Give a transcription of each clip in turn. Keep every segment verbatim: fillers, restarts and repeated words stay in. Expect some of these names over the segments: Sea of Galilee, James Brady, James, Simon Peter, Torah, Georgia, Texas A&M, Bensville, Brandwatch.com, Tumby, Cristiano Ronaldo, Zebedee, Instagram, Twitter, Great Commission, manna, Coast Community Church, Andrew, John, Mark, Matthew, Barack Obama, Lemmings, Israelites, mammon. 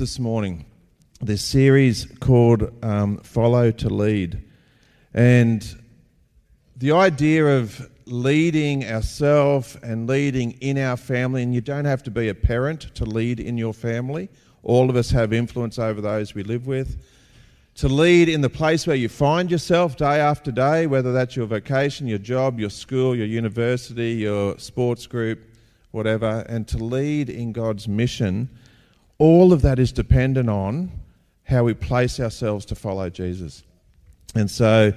this morning, this series called um, Follow to Lead. And the idea of leading ourselves and leading in our family, and you don't have to be a parent to lead in your family. All of us have influence over those we live with. To lead in the place where you find yourself day after day, whether that's your vocation, your job, your school, your university, your sports group, whatever, and to lead in God's mission, all of that is dependent on how we place ourselves to follow Jesus. And so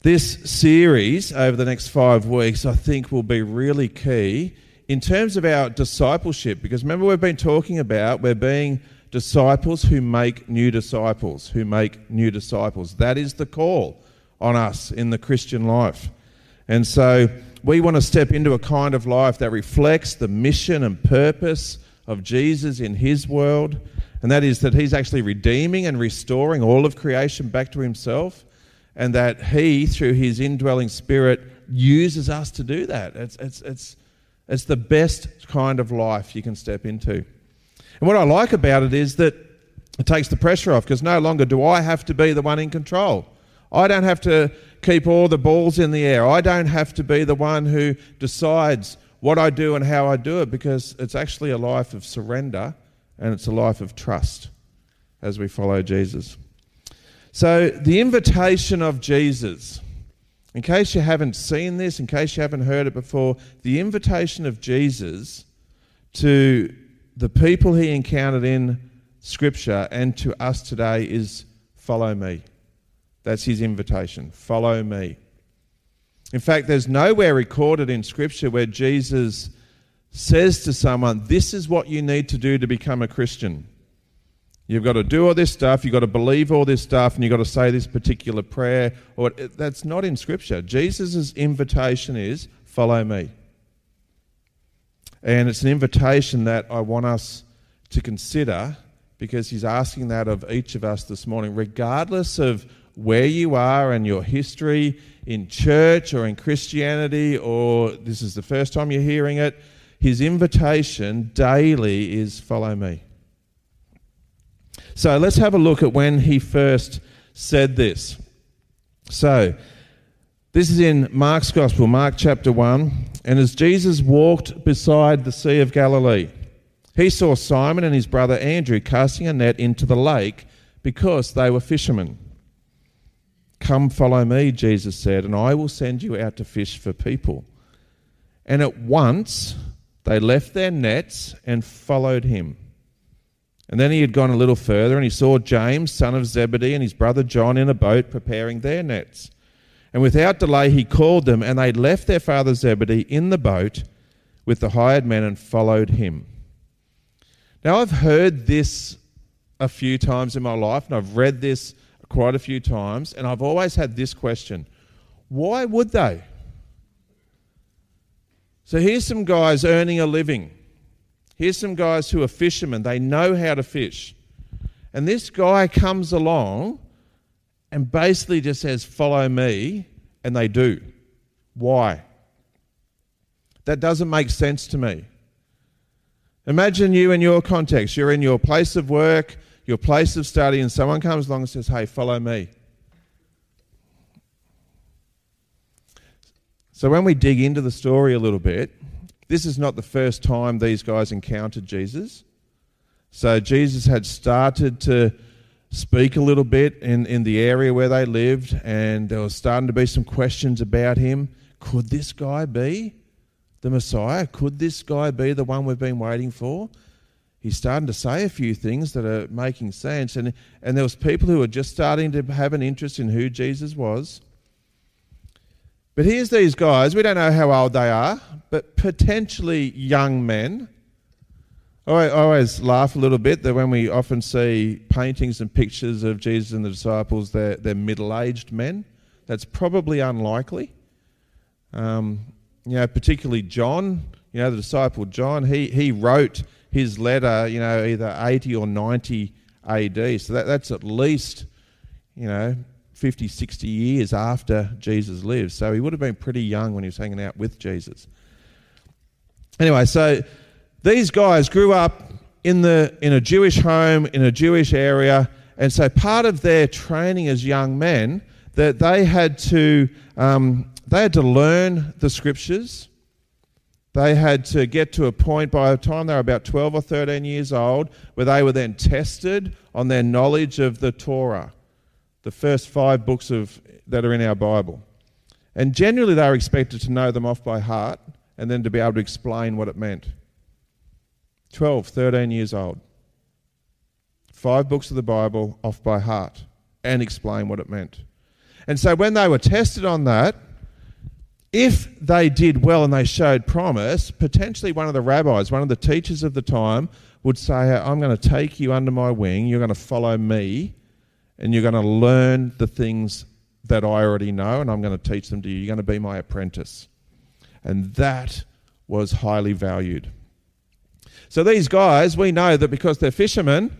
this series over the next five weeks, I think, will be really key in terms of our discipleship, because remember we've been talking about we're being disciples who make new disciples, who make new disciples. That is the call on us in the Christian life. And so we want to step into a kind of life that reflects the mission and purpose of Jesus in his world, and that is that he's actually redeeming and restoring all of creation back to himself, and that he, through his indwelling spirit, uses us to do that. It's, it's, it's, it's the best kind of life you can step into. And what I like about it is that it takes the pressure off, because no longer do I have to be the one in control. I don't have to keep all the balls in the air. I don't have to be the one who decides what I do and how I do it, because it's actually a life of surrender and it's a life of trust as we follow Jesus. So the invitation of Jesus, in case you haven't seen this, in case you haven't heard it before, the invitation of Jesus to the people he encountered in Scripture and to us today is follow me. That's his invitation, follow me. In fact, there's nowhere recorded in Scripture where Jesus says to someone, this is what you need to do to become a Christian. You've got to do all this stuff, you've got to believe all this stuff, and you've got to say this particular prayer. Or that's not in Scripture. Jesus' invitation is follow me. And it's an invitation that I want us to consider, because he's asking that of each of us this morning, regardless of where you are and your history in church or in Christianity, or this is the first time you're hearing it. His invitation daily is follow me. So let's have a look at when he first said this. So this is in Mark's Gospel, Mark chapter one. And as Jesus walked beside the Sea of Galilee, he saw Simon and his brother Andrew casting a net into the lake because they were fishermen. Come follow me, Jesus said, and I will send you out to fish for people. And at once they left their nets and followed him. And then he had gone a little further and he saw James, son of Zebedee, and his brother John in a boat preparing their nets. And without delay he called them, and they left their father Zebedee in the boat with the hired men and followed him. Now I've heard this a few times in my life, and I've read this quite a few times, and I've always had this question. Why would they? So here's some guys earning a living. Here's some guys who are fishermen. They know how to fish. And this guy comes along and basically just says, follow me, and they do. Why? That doesn't make sense to me. Imagine you in your context. You're in your place of work, your place of study, and someone comes along and says, hey, follow me. So when we dig into the story a little bit, this is not the first time these guys encountered Jesus. So Jesus had started to speak a little bit in, in the area where they lived, and there was starting to be some questions about him. Could this guy be the Messiah? Could this guy be the one we've been waiting for? He's starting to say a few things that are making sense, and, and there was people who were just starting to have an interest in who Jesus was. But here's these guys, we don't know how old they are, but potentially young men. I always laugh a little bit that when we often see paintings and pictures of Jesus and the disciples, they're, they're middle-aged men. That's probably unlikely. Um, you know, particularly John, you know, the disciple John, he, he wrote his letter, you know, either eighty or ninety A D. So that, that's at least, you know, fifty, sixty years after Jesus lived. So he would have been pretty young when he was hanging out with Jesus. Anyway, so these guys grew up in the in a Jewish home, in a Jewish area, and so part of their training as young men that they had to um, they had to learn the scriptures. They had to get to a point by the time they were about twelve or thirteen years old where they were then tested on their knowledge of the Torah, the first five books of that are in our Bible. And generally they were expected to know them off by heart and then to be able to explain what it meant. twelve, thirteen years old. Five books of the Bible off by heart and explain what it meant. And so when they were tested on that, if they did well and they showed promise, potentially one of the rabbis, one of the teachers of the time would say, I'm going to take you under my wing, you're going to follow me, and you're going to learn the things that I already know and I'm going to teach them to you. You're going to be my apprentice. And that was highly valued. So these guys, we know that because they're fishermen,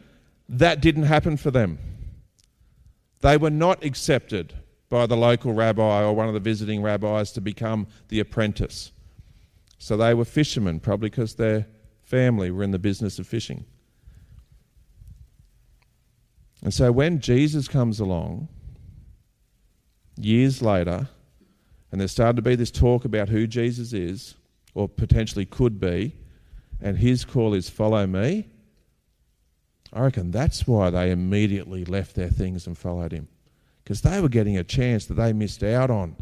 that didn't happen for them. They were not accepted by the local rabbi or one of the visiting rabbis to become the apprentice. So they were fishermen, probably because their family were in the business of fishing. And so when Jesus comes along, years later, and there started to be this talk about who Jesus is, or potentially could be, and his call is, follow me, I reckon that's why they immediately left their things and followed him. Because they were getting a chance that they missed out on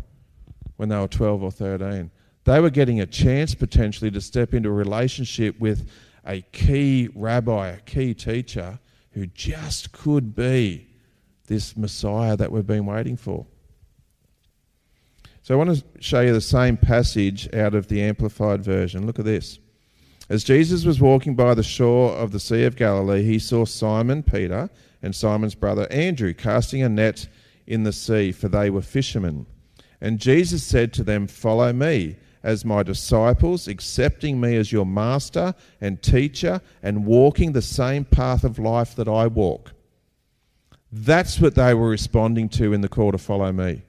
when they were twelve or thirteen. They were getting a chance potentially to step into a relationship with a key rabbi, a key teacher, who just could be this Messiah that we've been waiting for. So I want to show you the same passage out of the Amplified Version. Look at this. As Jesus was walking by the shore of the Sea of Galilee, he saw Simon Peter and Simon's brother Andrew casting a net in the sea, for they were fishermen. And Jesus said to them, follow me as my disciples, accepting me as your master and teacher and walking the same path of life that I walk. That's what they were responding to in the call to follow me.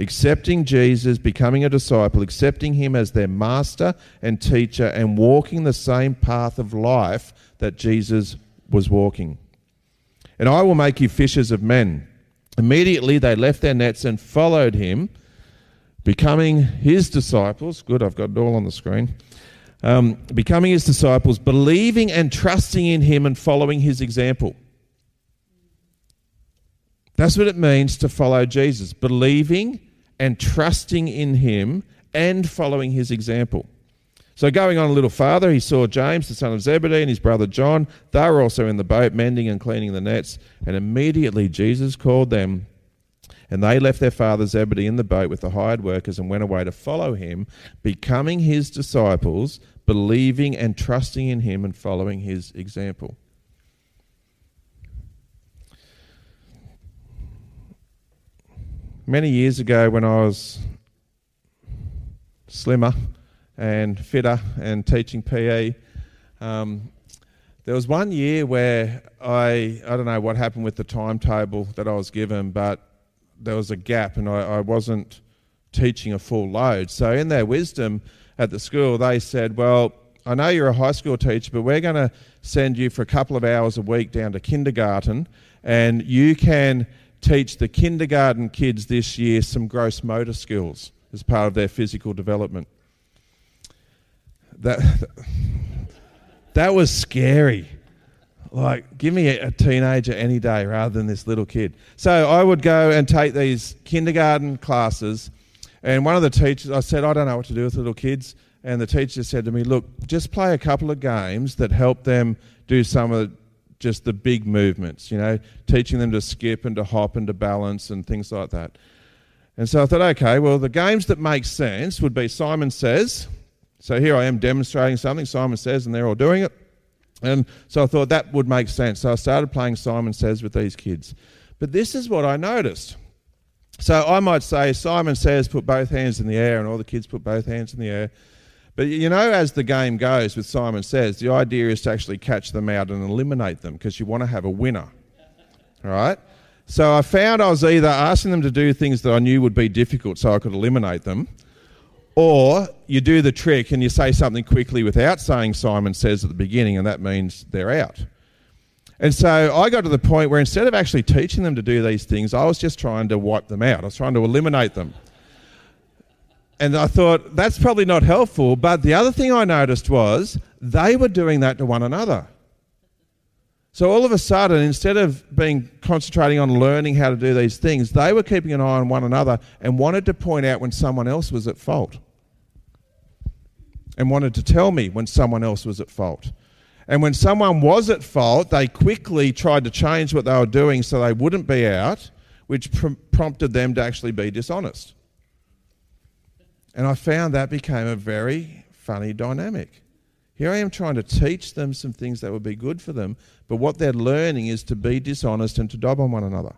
Accepting Jesus, becoming a disciple, accepting him as their master and teacher and walking the same path of life that Jesus was walking. And I will make you fishers of men. Immediately they left their nets and followed him, becoming his disciples. Good, I've got it all on the screen. Um, becoming his disciples, believing and trusting in him and following his example. That's what it means to follow Jesus, believing and trusting in him and following his example. So going on a little farther, he saw James, the son of Zebedee, and his brother John. They were also in the boat, mending and cleaning the nets. And immediately Jesus called them, and they left their father Zebedee in the boat with the hired workers and went away to follow him, becoming his disciples, believing and trusting in him and following his example. Many years ago when I was slimmer and fitter and teaching P E. Um, there was one year where I, I don't know what happened with the timetable that I was given, but there was a gap and I, I wasn't teaching a full load. So in their wisdom at the school, they said, well, I know you're a high school teacher, but we're going to send you for a couple of hours a week down to kindergarten, and you can teach the kindergarten kids this year some gross motor skills as part of their physical development. That that was scary. Like, give me a teenager any day rather than this little kid. So I would go and take these kindergarten classes, and one of the teachers, I said, I don't know what to do with little kids, and the teacher said to me, look, just play a couple of games that help them do some of the, just the big movements, you know, teaching them to skip and to hop and to balance and things like that. And so I thought, okay, well, the games that make sense would be Simon Says. So here I am demonstrating something, Simon Says, and they're all doing it. And so I thought that would make sense. So I started playing Simon Says with these kids. But this is what I noticed. So I might say, Simon Says, put both hands in the air, and all the kids put both hands in the air. But you know, as the game goes with Simon Says, the idea is to actually catch them out and eliminate them because you want to have a winner, all right? So I found I was either asking them to do things that I knew would be difficult so I could eliminate them, Or you do the trick and you say something quickly without saying Simon says at the beginning, and that means they're out. And so I got to the point where instead of actually teaching them to do these things, I was just trying to wipe them out. I was trying to eliminate them. And I thought, that's probably not helpful. But the other thing I noticed was they were doing that to one another. So all of a sudden, instead of being concentrating on learning how to do these things, they were keeping an eye on one another and wanted to point out when someone else was at fault. And wanted to tell me when someone else was at fault. And when someone was at fault, they quickly tried to change what they were doing so they wouldn't be out, which pr- prompted them to actually be dishonest. And I found that became a very funny dynamic. Here I am trying to teach them some things that would be good for them, but what they're learning is to be dishonest and to dob on one another.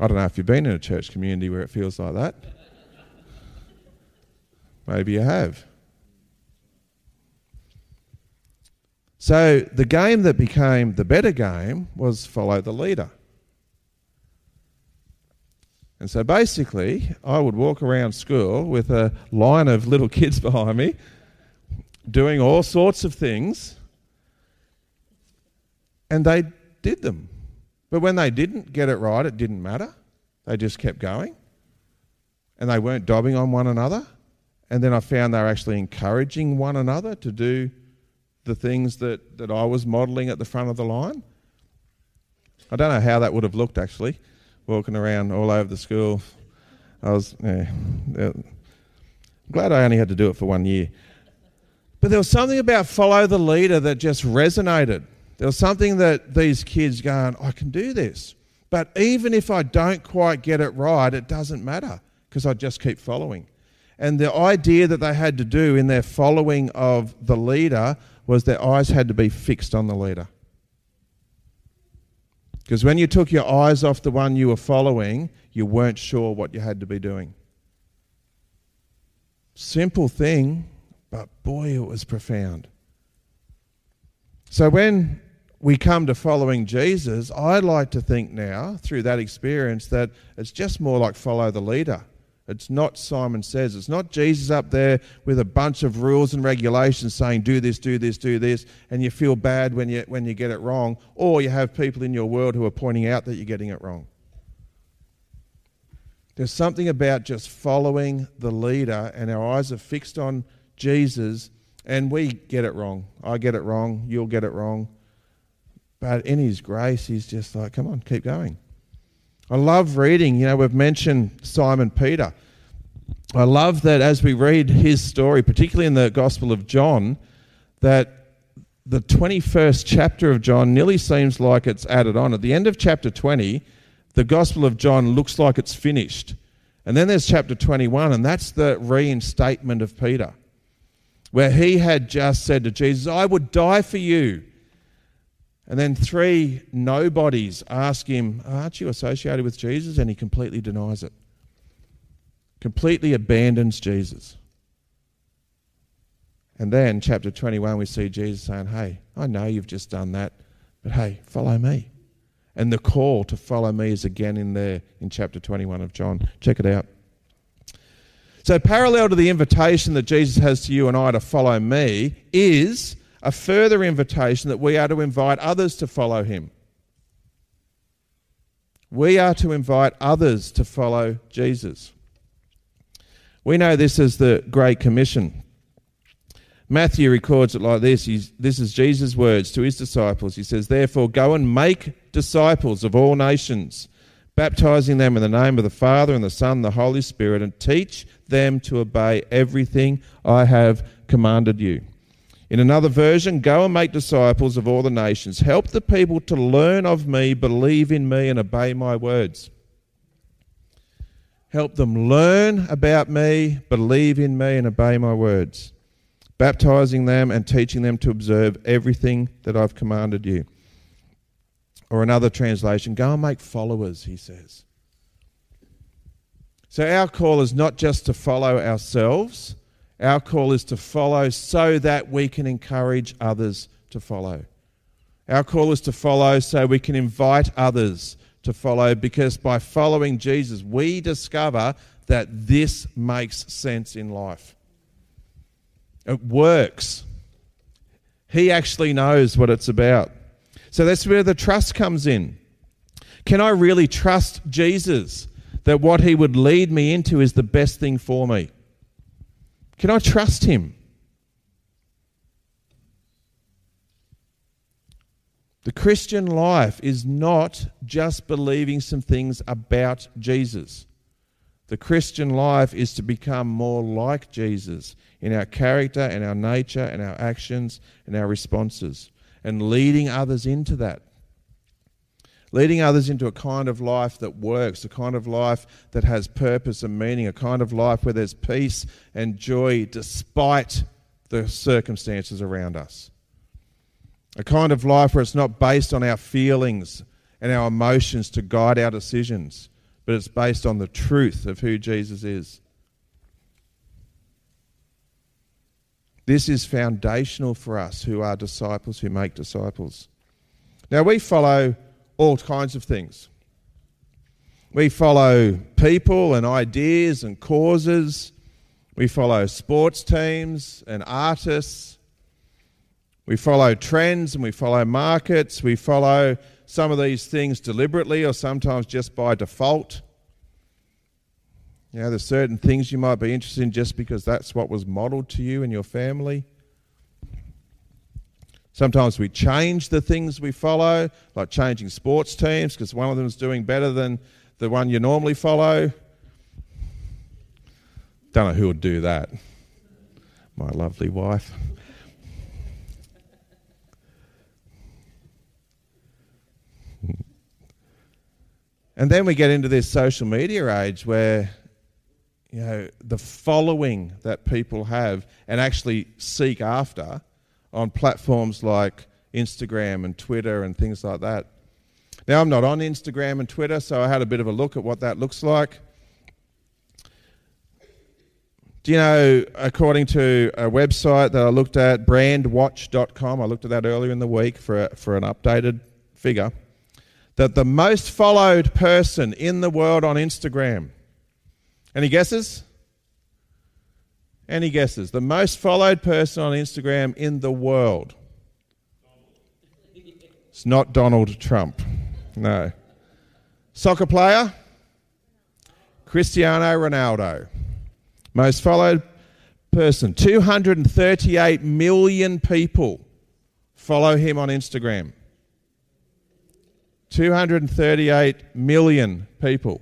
I don't know if you've been in a church community where it feels like that. Maybe you have. So the game that became the better game was follow the leader. And so basically, I would walk around school with a line of little kids behind me doing all sorts of things, and they did them. But when they didn't get it right, it didn't matter. They just kept going, and they weren't dobbing on one another. And then I found they were actually encouraging one another to do the things that, that I was modelling at the front of the line. I don't know how that would have looked, actually. Walking around all over the school. I was yeah, yeah. glad I only had to do it for one year. But there was something about follow the leader that just resonated. There was something that these kids going, I can do this. But even if I don't quite get it right, it doesn't matter because I just keep following. And the idea that they had to do in their following of the leader was their eyes had to be fixed on the leader. Because when you took your eyes off the one you were following, you weren't sure what you had to be doing. Simple thing, but boy, it was profound. So when we come to following Jesus, I like to think now, through that experience, that it's just more like follow the leader. It's not Simon Says. It's not Jesus up there with a bunch of rules and regulations saying do this, do this, do this, and you feel bad when you when you get it wrong, or you have people in your world who are pointing out that you're getting it wrong. There's something about just following the leader, and our eyes are fixed on Jesus, and we get it wrong. I get it wrong. You'll get it wrong. But in his grace, he's just like, come on, keep going. I love reading, you know, we've mentioned Simon Peter. I love that as we read his story, particularly in the Gospel of John, that the twenty-first chapter of John nearly seems like it's added on. At the end of chapter twenty, the Gospel of John looks like it's finished. And then there's chapter twenty-one, and that's the reinstatement of Peter, where he had just said to Jesus, I would die for you. And then three nobodies ask him, aren't you associated with Jesus? And he completely denies it. Completely abandons Jesus. And then chapter twenty-one, we see Jesus saying, hey, I know you've just done that, but hey, follow me. And the call to follow me is again in there in chapter twenty-one of John. Check it out. So parallel to the invitation that Jesus has to you and I to follow me is a further invitation that we are to invite others to follow him. We are to invite others to follow Jesus. We know this as the Great Commission. Matthew records it like this. He's, this is Jesus' words to his disciples. He says, therefore, go and make disciples of all nations, baptizing them in the name of the Father and the Son and the Holy Spirit, and teach them to obey everything I have commanded you. In another version, go and make disciples of all the nations. Help the people to learn of me, believe in me, and obey my words. Help them learn about me, believe in me, and obey my words. Baptizing them and teaching them to observe everything that I've commanded you. Or another translation, go and make followers, he says. So our call is not just to follow ourselves. Our call is to follow so that we can encourage others to follow. Our call is to follow so we can invite others to follow, because by following Jesus, we discover that this makes sense in life. It works. He actually knows what it's about. So that's where the trust comes in. Can I really trust Jesus that what he would lead me into is the best thing for me? Can I trust him? The Christian life is not just believing some things about Jesus. The Christian life is to become more like Jesus in our character and our nature and our actions and our responses, and leading others into that. Leading others into a kind of life that works, a kind of life that has purpose and meaning, a kind of life where there's peace and joy despite the circumstances around us. A kind of life where it's not based on our feelings and our emotions to guide our decisions, but it's based on the truth of who Jesus is. This is foundational for us who are disciples, who make disciples. Now, we follow all kinds of things. We follow people and ideas and causes. We follow sports teams and artists. We follow trends and we follow markets. We follow some of these things deliberately or sometimes just by default. You know, there's certain things you might be interested in just because that's what was modelled to you and your family. Sometimes we change the things we follow, like changing sports teams because one of them is doing better than the one you normally follow. Don't know who would do that. My lovely wife. And then we get into this social media age where, you know, the following that people have and actually seek after on platforms like Instagram and Twitter and things like that. Now, I'm not on Instagram and Twitter, so I had a bit of a look at what that looks like. Do you know, according to a website that I looked at, Brandwatch dot com, I looked at that earlier in the week for, for an updated figure, that the most followed person in the world on Instagram. Any guesses? Any guesses? The most followed person on Instagram in the world. It's not Donald Trump. No. Soccer player? Cristiano Ronaldo. Most followed person. two hundred thirty-eight million people follow him on Instagram. two hundred thirty-eight million people.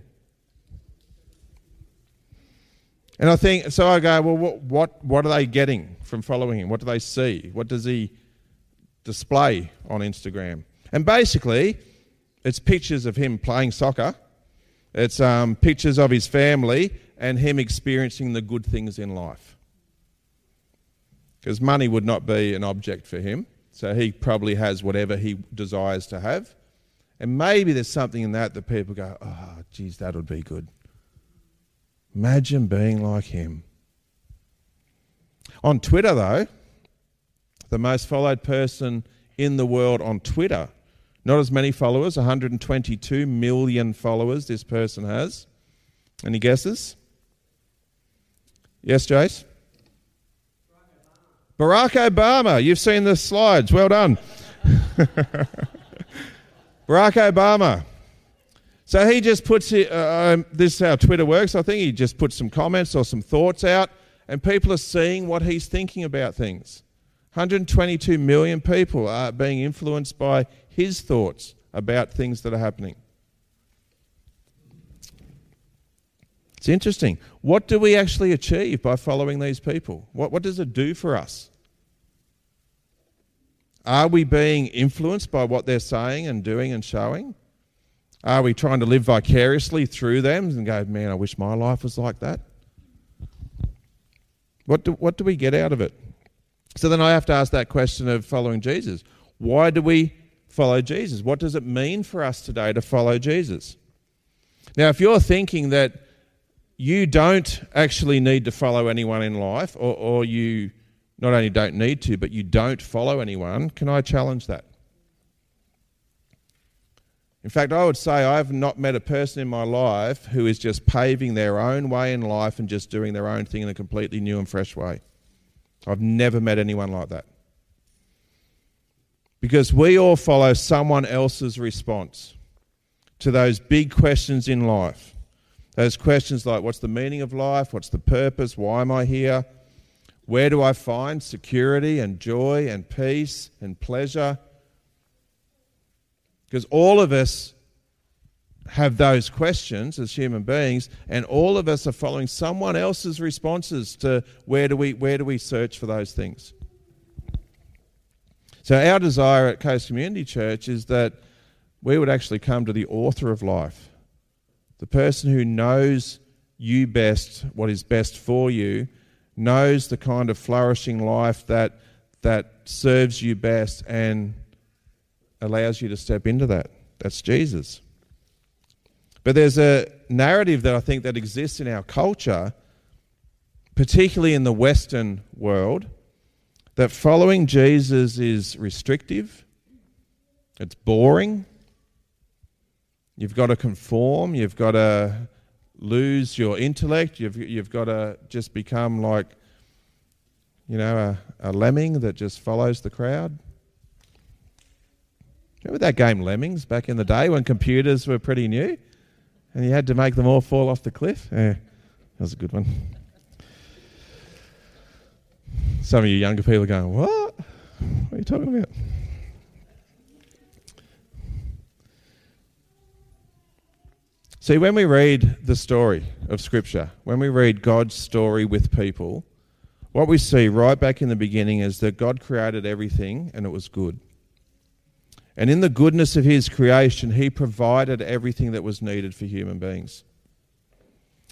And I think, so I go, well, what, what what are they getting from following him? What do they see? What does he display on Instagram? And basically, it's pictures of him playing soccer. It's um, pictures of his family and him experiencing the good things in life. Because money would not be an object for him. So he probably has whatever he desires to have. And maybe there's something in that that people go, oh, geez, that would be good. Imagine being like him. On Twitter, though, the most followed person in the world on Twitter, not as many followers, one hundred twenty-two million followers this person has. Any guesses? Yes, Jace? Barack Obama. Barack Obama. You've seen the slides. Well done. Barack Obama. So he just puts it, uh, um, this is how Twitter works, I think he just puts some comments or some thoughts out and people are seeing what he's thinking about things. one hundred twenty-two million people are being influenced by his thoughts about things that are happening. It's interesting. What do we actually achieve by following these people? What, what does it do for us? Are we being influenced by what they're saying and doing and showing? Are we trying to live vicariously through them and go, man, I wish my life was like that? What do, what do we get out of it? So then I have to ask that question of following Jesus. Why do we follow Jesus? What does it mean for us today to follow Jesus? Now, if you're thinking that you don't actually need to follow anyone in life, or, or you not only don't need to, but you don't follow anyone, can I challenge that? In fact, I would say I've not met a person in my life who is just paving their own way in life and just doing their own thing in a completely new and fresh way. I've never met anyone like that. Because we all follow someone else's response to those big questions in life. Those questions like, what's the meaning of life? What's the purpose? Why am I here? Where do I find security and joy and peace and pleasure? Because all of us have those questions as human beings, and all of us are following someone else's responses to where do we where do we search for those things. So our desire at Coast Community Church is that we would actually come to the author of life, the person who knows you best, what is best for you, knows the kind of flourishing life that that serves you best and allows you to step into that. That's Jesus. But there's a narrative that I think that exists in our culture, particularly in the Western world, that following Jesus is restrictive, it's boring, you've got to conform, you've got to lose your intellect, you've you've got to just become like, you know, a, a lemming that just follows the crowd. Remember that game Lemmings back in the day when computers were pretty new and you had to make them all fall off the cliff? Yeah, that was a good one. Some of you younger people are going, what? What are you talking about? See, when we read the story of Scripture, when we read God's story with people, what we see right back in the beginning is that God created everything and it was good. And in the goodness of his creation, he provided everything that was needed for human beings.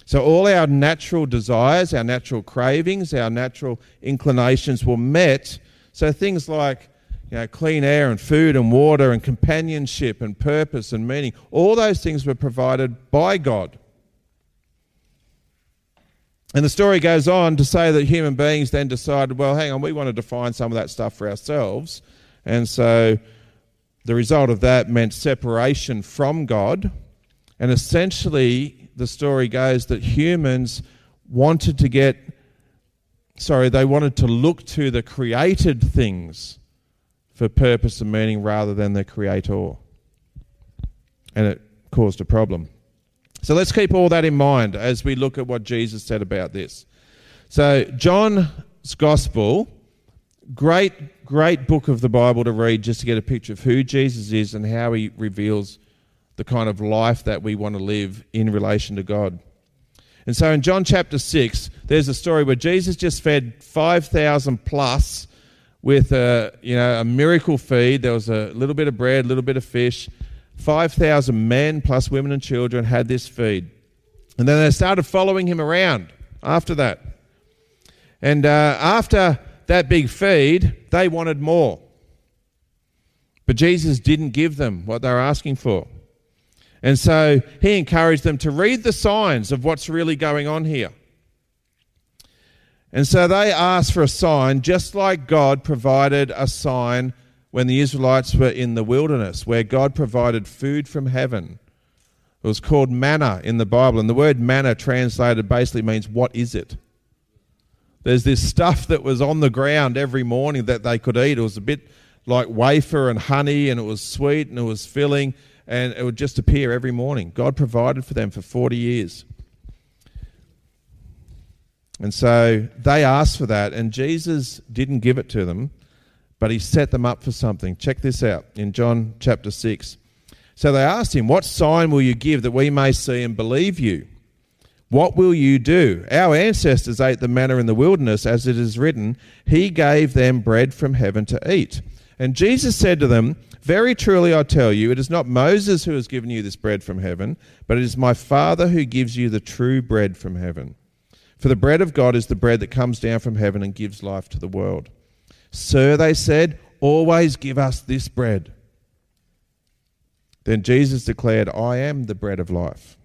So all our natural desires, our natural cravings, our natural inclinations were met. So things like, you know, clean air and food and water and companionship and purpose and meaning, all those things were provided by God. And the story goes on to say that human beings then decided, well, hang on, we want to define some of that stuff for ourselves. And so the result of that meant separation from God, and essentially the story goes that humans wanted to get, sorry, they wanted to look to the created things for purpose and meaning rather than the Creator, and it caused a problem. So let's keep all that in mind as we look at what Jesus said about this. So John's Gospel, Great, great book of the Bible to read just to get a picture of who Jesus is and how he reveals the kind of life that we want to live in relation to God. And so in John chapter six, there's a story where Jesus just fed five thousand plus with a, you know, a miracle feed. There was a little bit of bread, a little bit of fish. five thousand men plus women and children had this feed. And then they started following him around after that. And uh, after... that big feed, they wanted more. But Jesus didn't give them what they were asking for. And so he encouraged them to read the signs of what's really going on here. And so they asked for a sign, just like God provided a sign when the Israelites were in the wilderness, where God provided food from heaven. It was called manna in the Bible, and the word manna translated basically means, what is it? There's this stuff that was on the ground every morning that they could eat. It was a bit like wafer and honey, and it was sweet and it was filling, and it would just appear every morning. God provided for them for forty years. And so they asked for that, and Jesus didn't give it to them, but he set them up for something. Check this out in John chapter six. So they asked him, "What sign will you give that we may see and believe you? What will you do? Our ancestors ate the manna in the wilderness, as it is written, he gave them bread from heaven to eat." And Jesus said to them, "Very truly I tell you, it is not Moses who has given you this bread from heaven, but it is my Father who gives you the true bread from heaven. For the bread of God is the bread that comes down from heaven and gives life to the world." "Sir," they said, "always give us this bread." Then Jesus declared, "I am the bread of life.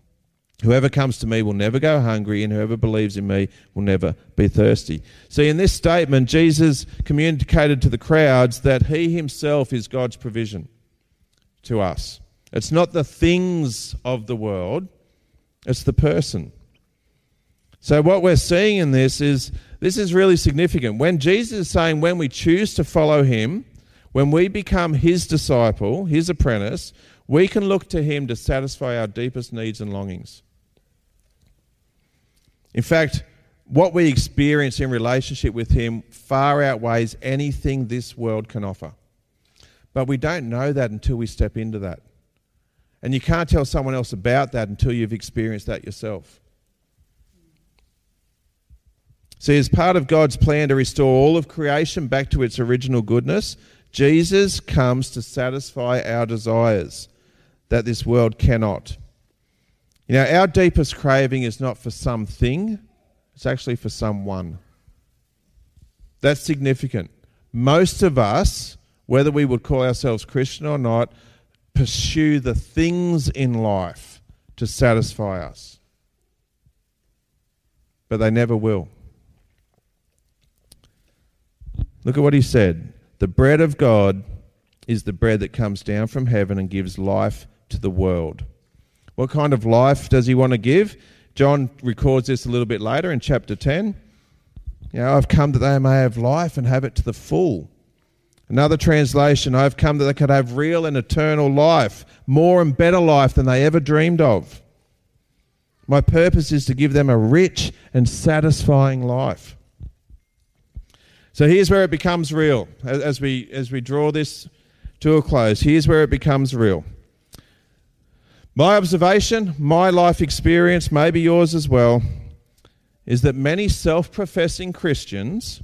Whoever comes to me will never go hungry, and whoever believes in me will never be thirsty." See, in this statement, Jesus communicated to the crowds that he himself is God's provision to us. It's not the things of the world, it's the person. So what we're seeing in this is, this is really significant. When Jesus is saying when we choose to follow him, when we become his disciple, his apprentice, we can look to him to satisfy our deepest needs and longings. In fact, what we experience in relationship with him far outweighs anything this world can offer. But we don't know that until we step into that. And you can't tell someone else about that until you've experienced that yourself. See, as part of God's plan to restore all of creation back to its original goodness, Jesus comes to satisfy our desires that this world cannot. You know, our deepest craving is not for something, it's actually for someone. That's significant. Most of us, whether we would call ourselves Christian or not, pursue the things in life to satisfy us. But they never will. Look at what he said. The bread of God is the bread that comes down from heaven and gives life to the world. What kind of life does he want to give? John records this a little bit later in chapter ten. You know, I've come that they may have life and have it to the full. Another translation, I've come that they could have real and eternal life, more and better life than they ever dreamed of. My purpose is to give them a rich and satisfying life. So here's where it becomes real. As we, as we draw this to a close, here's where it becomes real. My observation, my life experience, maybe yours as well, is that many self-professing Christians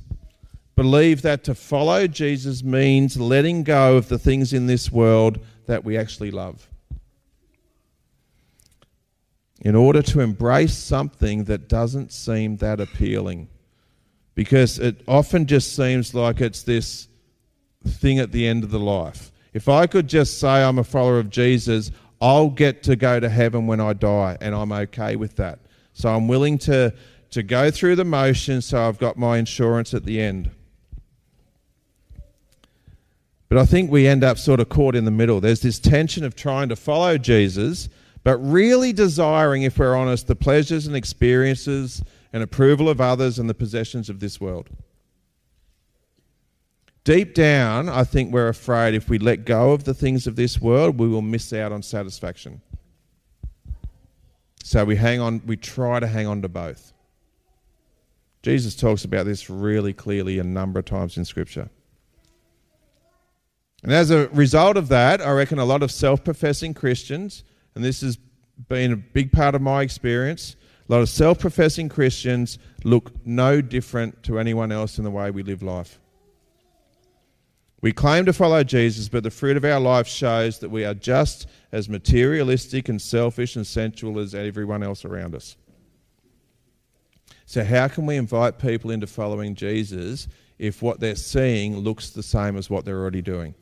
believe that to follow Jesus means letting go of the things in this world that we actually love, in order to embrace something that doesn't seem that appealing, because it often just seems like it's this thing at the end of the life. If I could just say I'm a follower of Jesus, I'll get to go to heaven when I die, and I'm okay with that. So I'm willing to, to go through the motions so I've got my insurance at the end. But I think we end up sort of caught in the middle. There's this tension of trying to follow Jesus, but really desiring, if we're honest, the pleasures and experiences and approval of others and the possessions of this world. Deep down, I think we're afraid if we let go of the things of this world, we will miss out on satisfaction. So we hang on, we try to hang on to both. Jesus talks about this really clearly a number of times in Scripture. And as a result of that, I reckon a lot of self-professing Christians, and this has been a big part of my experience, a lot of self-professing Christians look no different to anyone else in the way we live life. We claim to follow Jesus, but the fruit of our life shows that we are just as materialistic and selfish and sensual as everyone else around us. So how can we invite people into following Jesus if what they're seeing looks the same as what they're already doing?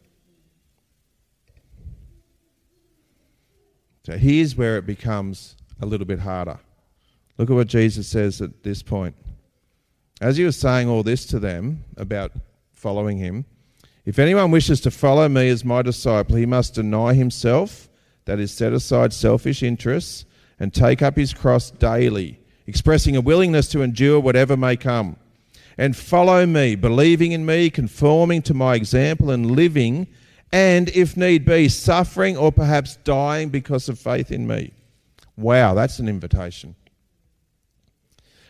So here's where it becomes a little bit harder. Look at what Jesus says at this point. As he was saying all this to them about following him, if anyone wishes to follow me as my disciple, he must deny himself, that is, set aside selfish interests, and take up his cross daily, expressing a willingness to endure whatever may come, and follow me, believing in me, conforming to my example and living, and if need be, suffering or perhaps dying because of faith in me. Wow, that's an invitation.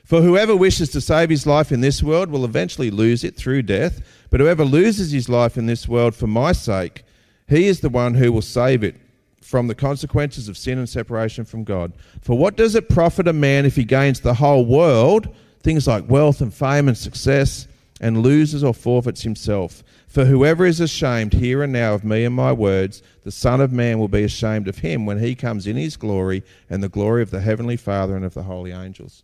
For whoever wishes to save his life in this world will eventually lose it through death, but whoever loses his life in this world for my sake, he is the one who will save it from the consequences of sin and separation from God. For what does it profit a man if he gains the whole world, things like wealth and fame and success, and loses or forfeits himself? For whoever is ashamed here and now of me and my words, the Son of Man will be ashamed of him when he comes in his glory and the glory of the Heavenly Father and of the holy angels.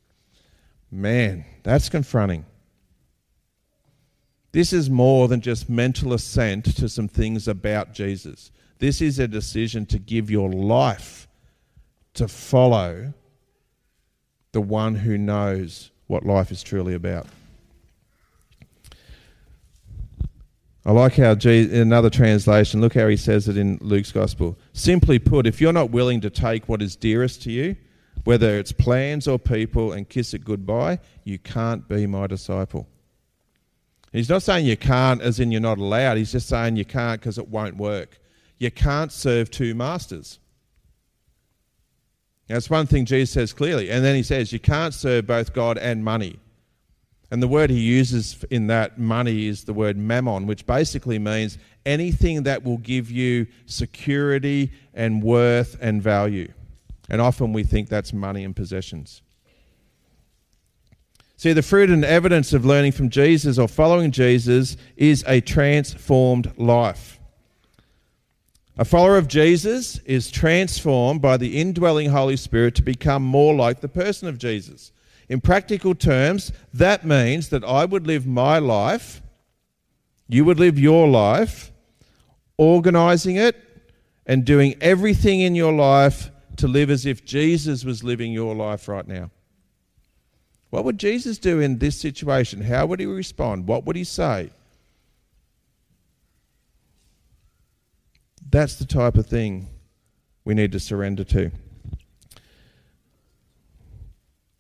Man, that's confronting. This is more than just mental assent to some things about Jesus. This is a decision to give your life to follow the one who knows what life is truly about. I like how, Jesus, in another translation, look how he says it in Luke's Gospel. Simply put, if you're not willing to take what is dearest to you, whether it's plans or people, and kiss it goodbye, you can't be my disciple. He's not saying you can't as in you're not allowed. He's just saying you can't because it won't work. You can't serve two masters. That's one thing Jesus says clearly. And then he says you can't serve both God and money. And the word he uses in that money is the word mammon, which basically means anything that will give you security and worth and value. And often we think that's money and possessions. See, the fruit and evidence of learning from Jesus or following Jesus is a transformed life. A follower of Jesus is transformed by the indwelling Holy Spirit to become more like the person of Jesus. In practical terms, that means that I would live my life, you would live your life, organising it and doing everything in your life to live as if Jesus was living your life right now. What would Jesus do in this situation? How would he respond? What would he say? That's the type of thing we need to surrender to.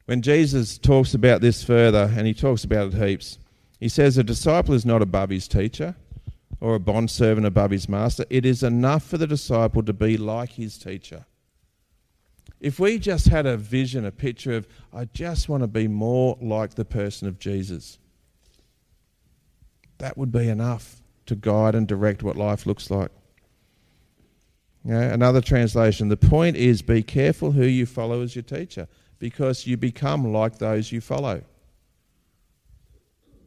When Jesus talks about this further, and he talks about it heaps, he says a disciple is not above his teacher or a bondservant above his master. It is enough for the disciple to be like his teacher. If we just had a vision, a picture of, I just want to be more like the person of Jesus, that would be enough to guide and direct what life looks like. You know, another translation, the point is be careful who you follow as your teacher, because you become like those you follow.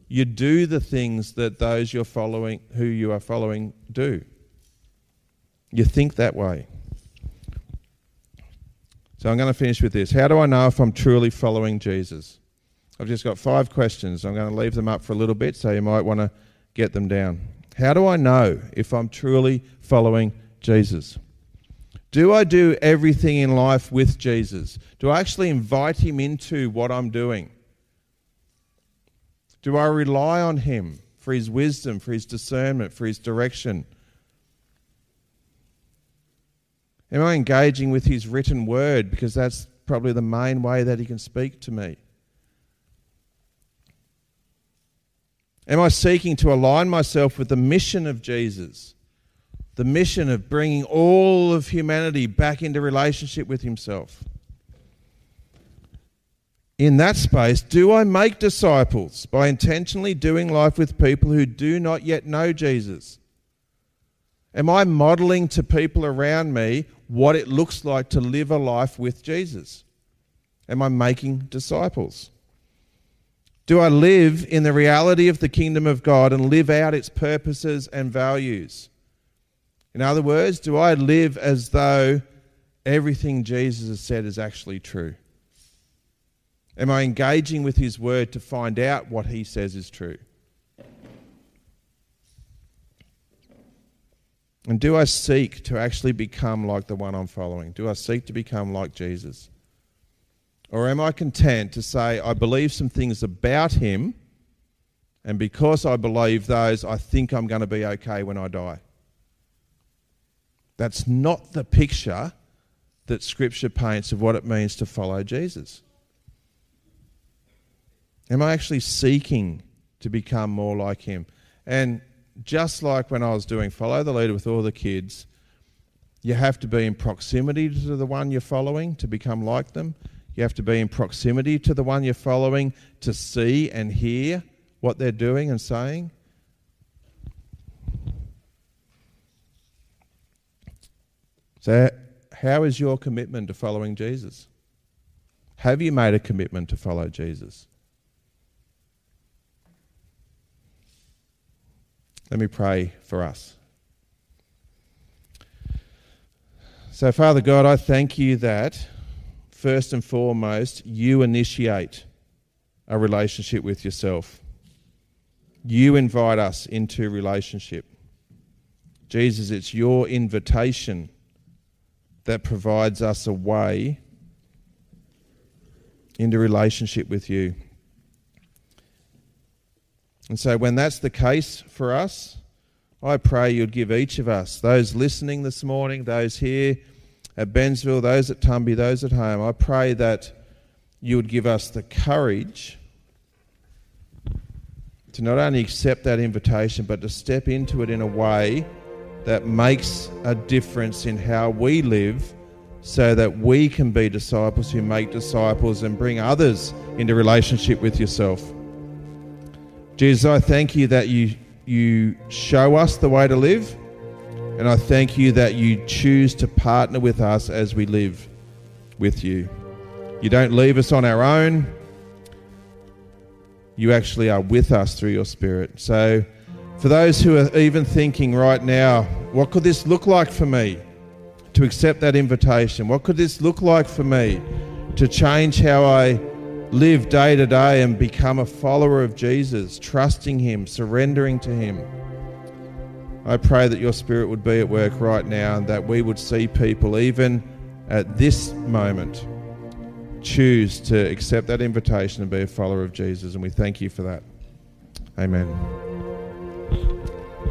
You do the things that those you're following, who you are following, do. You think that way. So I'm going to finish with this. How do I know if I'm truly following Jesus? I've just got five questions. I'm going to leave them up for a little bit, so you might want to get them down. How do I know if I'm truly following Jesus? Do I do everything in life with Jesus? Do I actually invite him into what I'm doing? Do I rely on him for his wisdom, for his discernment, for his direction? Am I engaging with his written word? Because that's probably the main way that he can speak to me. Am I seeking to align myself with the mission of Jesus? The mission of bringing all of humanity back into relationship with himself. In that space, do I make disciples by intentionally doing life with people who do not yet know Jesus? Am I modelling to people around me what it looks like to live a life with Jesus? Am I making disciples? Do I live in the reality of the kingdom of God and live out its purposes and values? In other words, do I live as though everything Jesus has said is actually true? Am I engaging with his word to find out what he says is true? And do I seek to actually become like the one I'm following? Do I seek to become like Jesus? Or am I content to say, I believe some things about him, and because I believe those, I think I'm going to be okay when I die? That's not the picture that Scripture paints of what it means to follow Jesus. Am I actually seeking to become more like him? And just like when I was doing Follow the Leader with all the kids, you have to be in proximity to the one you're following to become like them. You have to be in proximity to the one you're following to see and hear what they're doing and saying. So how is your commitment to following Jesus? Have you made a commitment to follow Jesus? Let me pray for us. So, Father God, I thank you that, first and foremost, you initiate a relationship with yourself. You invite us into relationship. Jesus, it's your invitation that provides us a way into relationship with you. And so when that's the case for us, I pray you'd give each of us, those listening this morning, those here at Bensville, those at Tumby, those at home, I pray that you would give us the courage to not only accept that invitation, but to step into it in a way that makes a difference in how we live, so that we can be disciples who make disciples and bring others into relationship with yourself. Jesus, I thank you that you, you show us the way to live, and I thank you that you choose to partner with us as we live with you. You don't leave us on our own. You actually are with us through your Spirit. So for those who are even thinking right now, what could this look like for me to accept that invitation? What could this look like for me to change how I live day to day and become a follower of Jesus, trusting him, surrendering to him? I pray that your Spirit would be at work right now, and that we would see people even at this moment choose to accept that invitation and be a follower of Jesus, and we thank you for that. Amen.